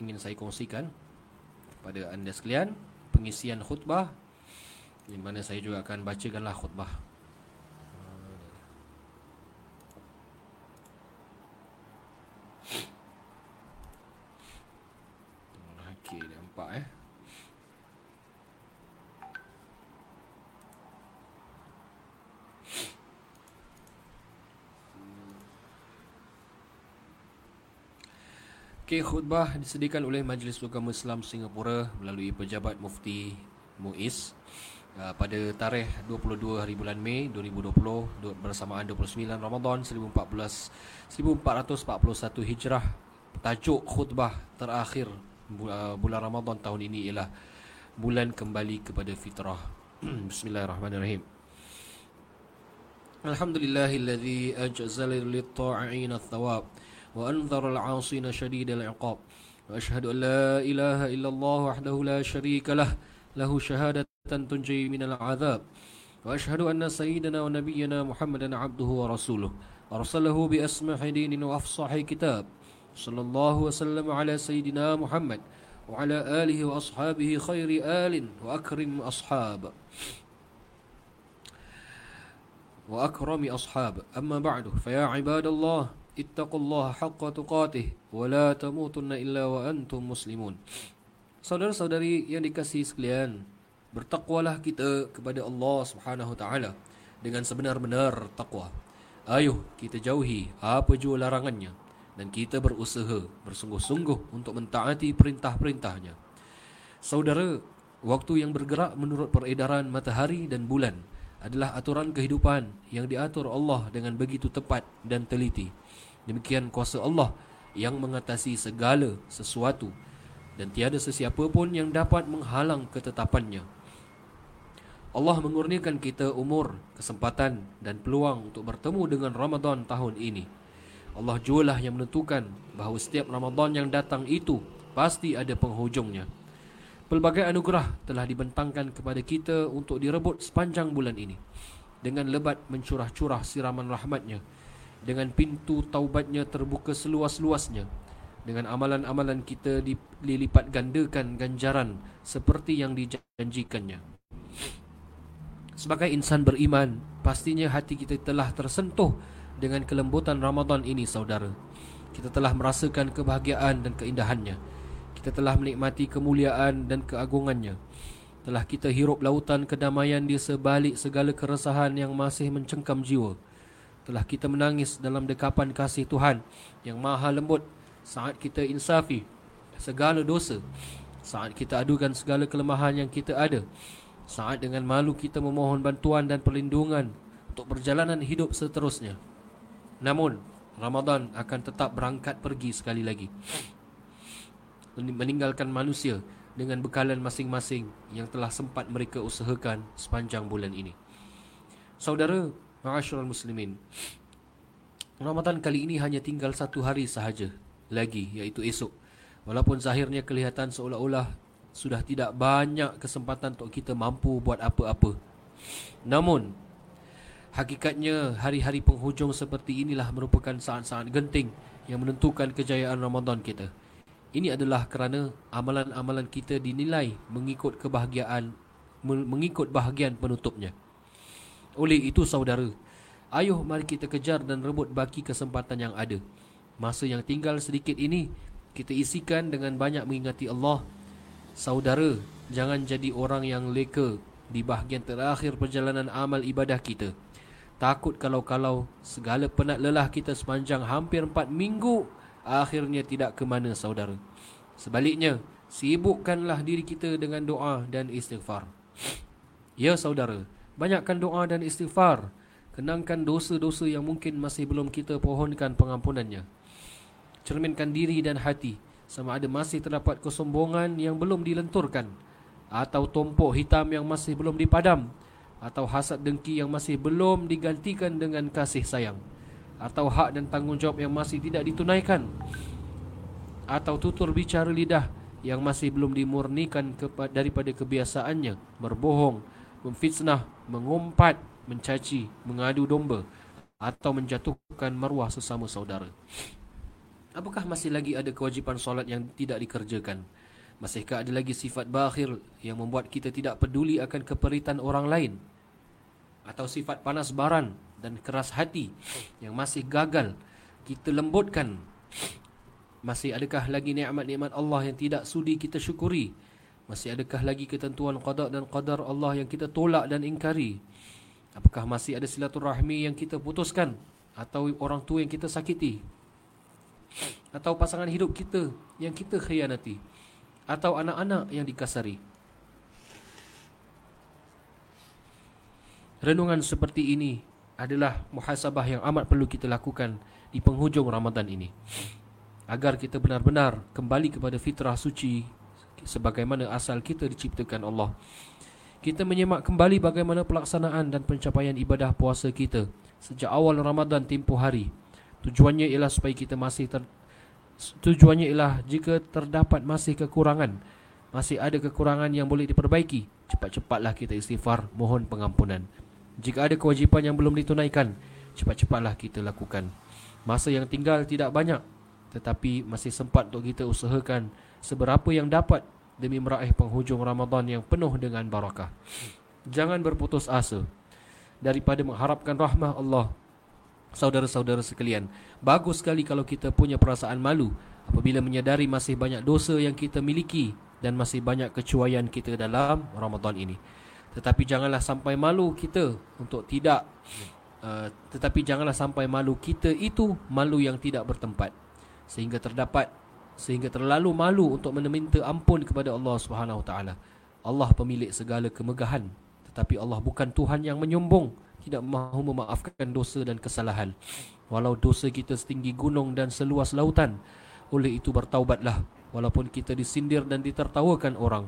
ingin saya kongsikan kepada anda sekalian, pengisian khutbah, di mana saya juga akan bacakanlah khutbah. Okey, nampak Okey, khutbah disediakan oleh Majlis Agama Islam Singapura melalui Pejabat Mufti Muiz pada tarikh 22 hari bulan Mei 2020 bersamaan 29 Ramadan 1441 Hijrah. Tajuk khutbah terakhir bulan Ramadan tahun ini ialah bulan kembali kepada fitrah. Bismillahirrahmanirrahim. Alhamdulillahillazi ajzala lit-ta'ina ath-thawab وأنذر العاصين شديد العقاب وأشهد أن لا إله إلا الله وحده لا شريك له له شهادة تنجي من العذاب وأشهد أن سيدنا ونبينا محمدا عبده ورسوله أرسله بأسمح دين وأفصح كتاب صلى الله وسلم على سيدنا محمد وعلى آله وأصحابه خير آل وأكرم أصحاب أما بعد فيا عباد الله اتقوا الله حق تقاته ولا تموتن إلا وأنتم مسلمون. Saudara-saudari yang dikasihi sekalian, bertakwalah kita kepada Allah Subhanahu Taala dengan sebenar-benar takwa. Ayuh kita jauhi apa jua larangannya dan kita berusaha bersungguh-sungguh untuk mentaati perintah-perintahnya. Saudara, waktu yang bergerak menurut peredaran matahari dan bulan adalah aturan kehidupan yang diatur Allah dengan begitu tepat dan teliti. Demikian kuasa Allah yang mengatasi segala sesuatu dan tiada sesiapa pun yang dapat menghalang ketetapannya. Allah mengurniakan kita umur, kesempatan dan peluang untuk bertemu dengan Ramadan tahun ini. Allah jualah yang menentukan bahawa setiap Ramadan yang datang itu pasti ada penghujungnya. Pelbagai anugerah telah dibentangkan kepada kita untuk direbut sepanjang bulan ini. Dengan lebat mencurah-curah siraman rahmatnya, dengan pintu taubatnya terbuka seluas-luasnya, dengan amalan-amalan kita dilipat gandakan ganjaran seperti yang dijanjikannya. Sebagai insan beriman, pastinya hati kita telah tersentuh dengan kelembutan Ramadan ini, saudara. Kita telah merasakan kebahagiaan dan keindahannya. Kita telah menikmati kemuliaan dan keagungannya. Telah kita hirup lautan kedamaian di sebalik segala keresahan yang masih mencengkam jiwa. Telah kita menangis dalam dekapan kasih Tuhan yang maha lembut saat kita insafi segala dosa, saat kita adukan segala kelemahan yang kita ada, saat dengan malu kita memohon bantuan dan perlindungan untuk perjalanan hidup seterusnya. Namun, Ramadan akan tetap berangkat pergi sekali lagi, meninggalkan manusia dengan bekalan masing-masing yang telah sempat mereka usahakan sepanjang bulan ini. Saudara, ma'asyiral muslimin, Ramadan kali ini hanya tinggal satu hari sahaja lagi, iaitu esok. Walaupun zahirnya kelihatan seolah-olah sudah tidak banyak kesempatan untuk kita mampu buat apa-apa, namun hakikatnya hari-hari penghujung seperti inilah merupakan saat-saat genting yang menentukan kejayaan Ramadan kita. Ini adalah kerana amalan-amalan kita dinilai mengikut bahagian penutupnya. Oleh itu, saudara, ayuh mari kita kejar dan rebut baki kesempatan yang ada. Masa yang tinggal sedikit ini kita isikan dengan banyak mengingati Allah. Saudara, jangan jadi orang yang leka di bahagian terakhir perjalanan amal ibadah kita. Takut kalau-kalau segala penat lelah kita sepanjang hampir 4 minggu akhirnya tidak ke mana, saudara. Sebaliknya, sibukkanlah diri kita dengan doa dan istighfar. Ya, saudara, banyakkan doa dan istighfar. Kenangkan dosa-dosa yang mungkin masih belum kita pohonkan pengampunannya. Cerminkan diri dan hati, sama ada masih terdapat kesombongan yang belum dilenturkan, atau tumpuk hitam yang masih belum dipadam, atau hasad dengki yang masih belum digantikan dengan kasih sayang, atau hak dan tanggungjawab yang masih tidak ditunaikan, atau tutur bicara lidah yang masih belum dimurnikan daripada kebiasaannya berbohong, memfitnah, mengumpat, mencaci, mengadu domba, atau menjatuhkan maruah sesama saudara. Apakah masih lagi ada kewajipan solat yang tidak dikerjakan? Masihkah ada lagi sifat bakhil yang membuat kita tidak peduli akan keperitan orang lain? Atau sifat panas baran dan keras hati yang masih gagal kita lembutkan? Masih adakah lagi nikmat-nikmat Allah yang tidak sudi kita syukuri? Masih adakah lagi ketentuan qada dan qadar Allah yang kita tolak dan ingkari? Apakah masih ada silaturahmi yang kita putuskan? Atau orang tua yang kita sakiti? Atau pasangan hidup kita yang kita khianati? Atau anak-anak yang dikasari? Renungan seperti ini adalah muhasabah yang amat perlu kita lakukan di penghujung Ramadan ini, agar kita benar-benar kembali kepada fitrah suci sebagaimana asal kita diciptakan Allah. Kita menyemak kembali bagaimana pelaksanaan dan pencapaian ibadah puasa kita sejak awal Ramadan tempoh hari. Tujuannya ialah jika terdapat masih kekurangan, masih ada kekurangan yang boleh diperbaiki, cepat-cepatlah kita istighfar mohon pengampunan. Jika ada kewajipan yang belum ditunaikan, cepat-cepatlah kita lakukan. Masa yang tinggal tidak banyak, tetapi masih sempat untuk kita usahakan seberapa yang dapat demi meraih penghujung Ramadan yang penuh dengan barakah. Jangan berputus asa daripada mengharapkan rahmah Allah. Saudara-saudara sekalian, bagus sekali kalau kita punya perasaan malu apabila menyadari masih banyak dosa yang kita miliki dan masih banyak kecuaian kita dalam Ramadan ini. Tetapi janganlah sampai malu kita itu malu yang tidak bertempat, sehingga terlalu malu untuk meminta ampun kepada Allah Subhanahu Wa Taala. Allah pemilik segala kemegahan, tetapi Allah bukan Tuhan yang menyombong, tidak mahu memaafkan dosa dan kesalahan. Walau dosa kita setinggi gunung dan seluas lautan, oleh itu bertaubatlah walaupun kita disindir dan ditertawakan orang.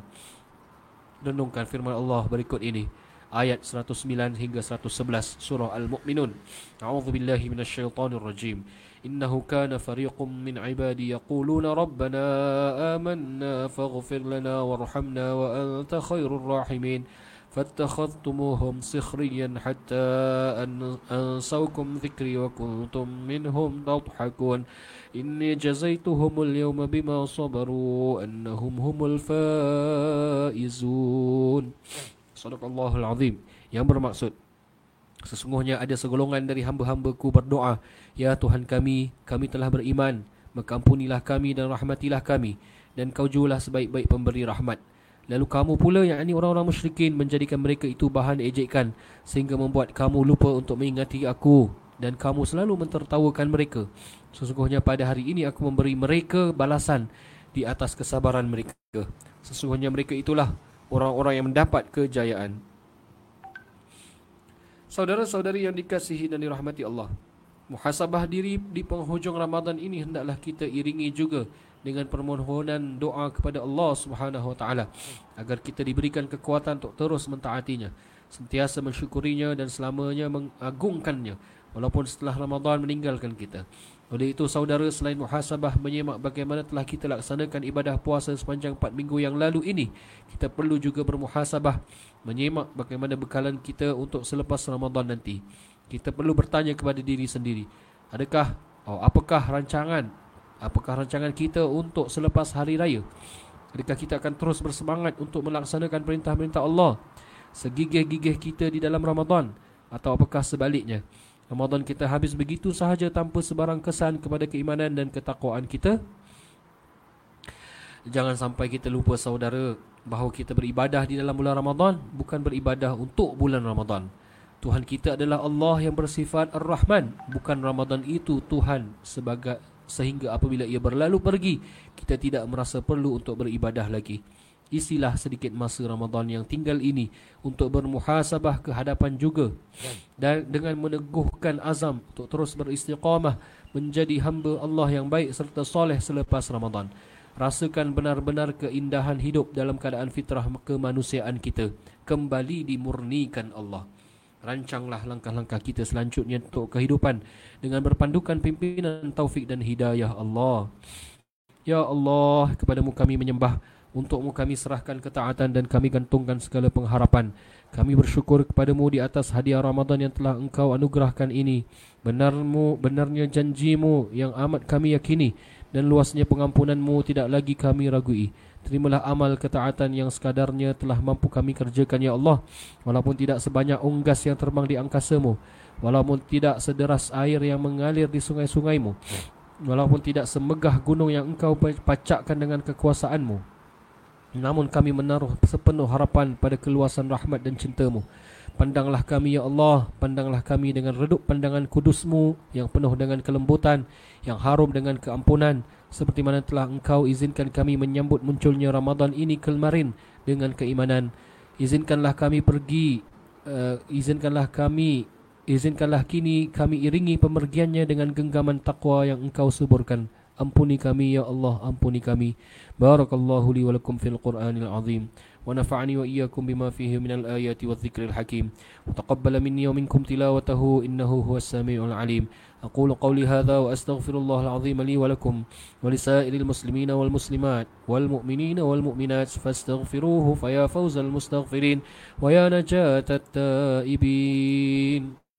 Renungkan firman Allah berikut ini, ayat 109 hingga 111 surah Al-Mu'minun. A'udzubillahi minasyaitonirrajim. Innahu kana fariqum min ibadi yaquluna rabbana amanna faghfir lana warhamna wa anta khairur rahimin. فاتخذتموهم سخريا حتى أنسوكم ذكري وكنتم منهم تضحكون إني جزيتهم اليوم بما صبروا أنهم هم الفائزون. صدق الله العظيم. Yang bermaksud, sesungguhnya ada segolongan dari hamba-hambaku berdoa, ya Tuhan kami, kami telah beriman, maka ampunilah kami dan rahmatilah kami, dan kau jualah sebaik-baik pemberi rahmat. Lalu kamu pula, yang ini orang-orang musyrikin, menjadikan mereka itu bahan ejekan, sehingga membuat kamu lupa untuk mengingati aku, dan kamu selalu mentertawakan mereka. Sesungguhnya pada hari ini aku memberi mereka balasan di atas kesabaran mereka. Sesungguhnya mereka itulah orang-orang yang mendapat kejayaan. Saudara-saudari yang dikasihi dan dirahmati Allah, muhasabah diri di penghujung Ramadan ini hendaklah kita iringi juga dengan permohonan doa kepada Allah Subhanahu Wa Taala agar kita diberikan kekuatan untuk terus mentaatinya, sentiasa mensyukurinya dan selamanya mengagungkannya walaupun setelah Ramadan meninggalkan kita. Oleh itu saudara, selain muhasabah menyemak bagaimana telah kita laksanakan ibadah puasa sepanjang 4 minggu yang lalu ini, kita perlu juga bermuhasabah menyemak bagaimana bekalan kita untuk selepas Ramadan nanti. Kita perlu bertanya kepada diri sendiri, apakah rancangan kita untuk selepas hari raya? Adakah kita akan terus bersemangat untuk melaksanakan perintah-perintah Allah segigih-gigih kita di dalam Ramadan? Atau apakah sebaliknya, Ramadan kita habis begitu sahaja tanpa sebarang kesan kepada keimanan dan ketakwaan kita? Jangan sampai kita lupa saudara, bahawa kita beribadah di dalam bulan Ramadan bukan beribadah untuk bulan Ramadan. Tuhan kita adalah Allah yang bersifat Ar-Rahman. Bukan Ramadan itu Tuhan sehingga apabila ia berlalu pergi, kita tidak merasa perlu untuk beribadah lagi. Isilah sedikit masa Ramadan yang tinggal ini untuk bermuhasabah ke hadapan juga, dan dengan meneguhkan azam untuk terus beristiqamah menjadi hamba Allah yang baik serta soleh selepas Ramadan. Rasakan benar-benar keindahan hidup dalam keadaan fitrah kemanusiaan kita kembali dimurnikan Allah. Rancanglah langkah-langkah kita selanjutnya untuk kehidupan dengan berpandukan pimpinan taufik dan hidayah Allah. Ya Allah, kepadamu kami menyembah, untukmu kami serahkan ketaatan, dan kami gantungkan segala pengharapan. Kami bersyukur kepadamu di atas hadiah Ramadan yang telah engkau anugerahkan ini. Benarnya janjimu yang amat kami yakini, dan luasnya pengampunan-Mu tidak lagi kami ragui. Terimalah amal ketaatan yang sekadarnya telah mampu kami kerjakan, ya Allah, walaupun tidak sebanyak unggas yang terbang di angkasa-Mu, walaupun tidak sederas air yang mengalir di sungai-sungai-Mu, walaupun tidak semegah gunung yang Engkau pacakkan dengan kekuasaan-Mu, namun kami menaruh sepenuh harapan pada keluasan rahmat dan cinta-Mu. Pandanglah kami, ya Allah, pandanglah kami dengan redup pandangan kudus-Mu yang penuh dengan kelembutan, yang harum dengan keampunan, seperti mana telah Engkau izinkan kami menyambut munculnya Ramadan ini kemarin dengan keimanan. Izinkanlah kini kami iringi pemergiannya dengan genggaman taqwa yang Engkau suburkan. Ampuni kami, ya Allah, ampuni kami. Barakallahu li wa lakum fil Qur'anil azim. ونفعني وإياكم بما فيه من الآيات والذكر الحكيم وتقبل مني ومنكم تلاوته إنه هو السميع العليم أقول قولي هذا وأستغفر الله العظيم لي ولكم ولسائر المسلمين والمسلمات والمؤمنين والمؤمنات فاستغفروه فيا فوز المستغفرين ويا نجاة التائبين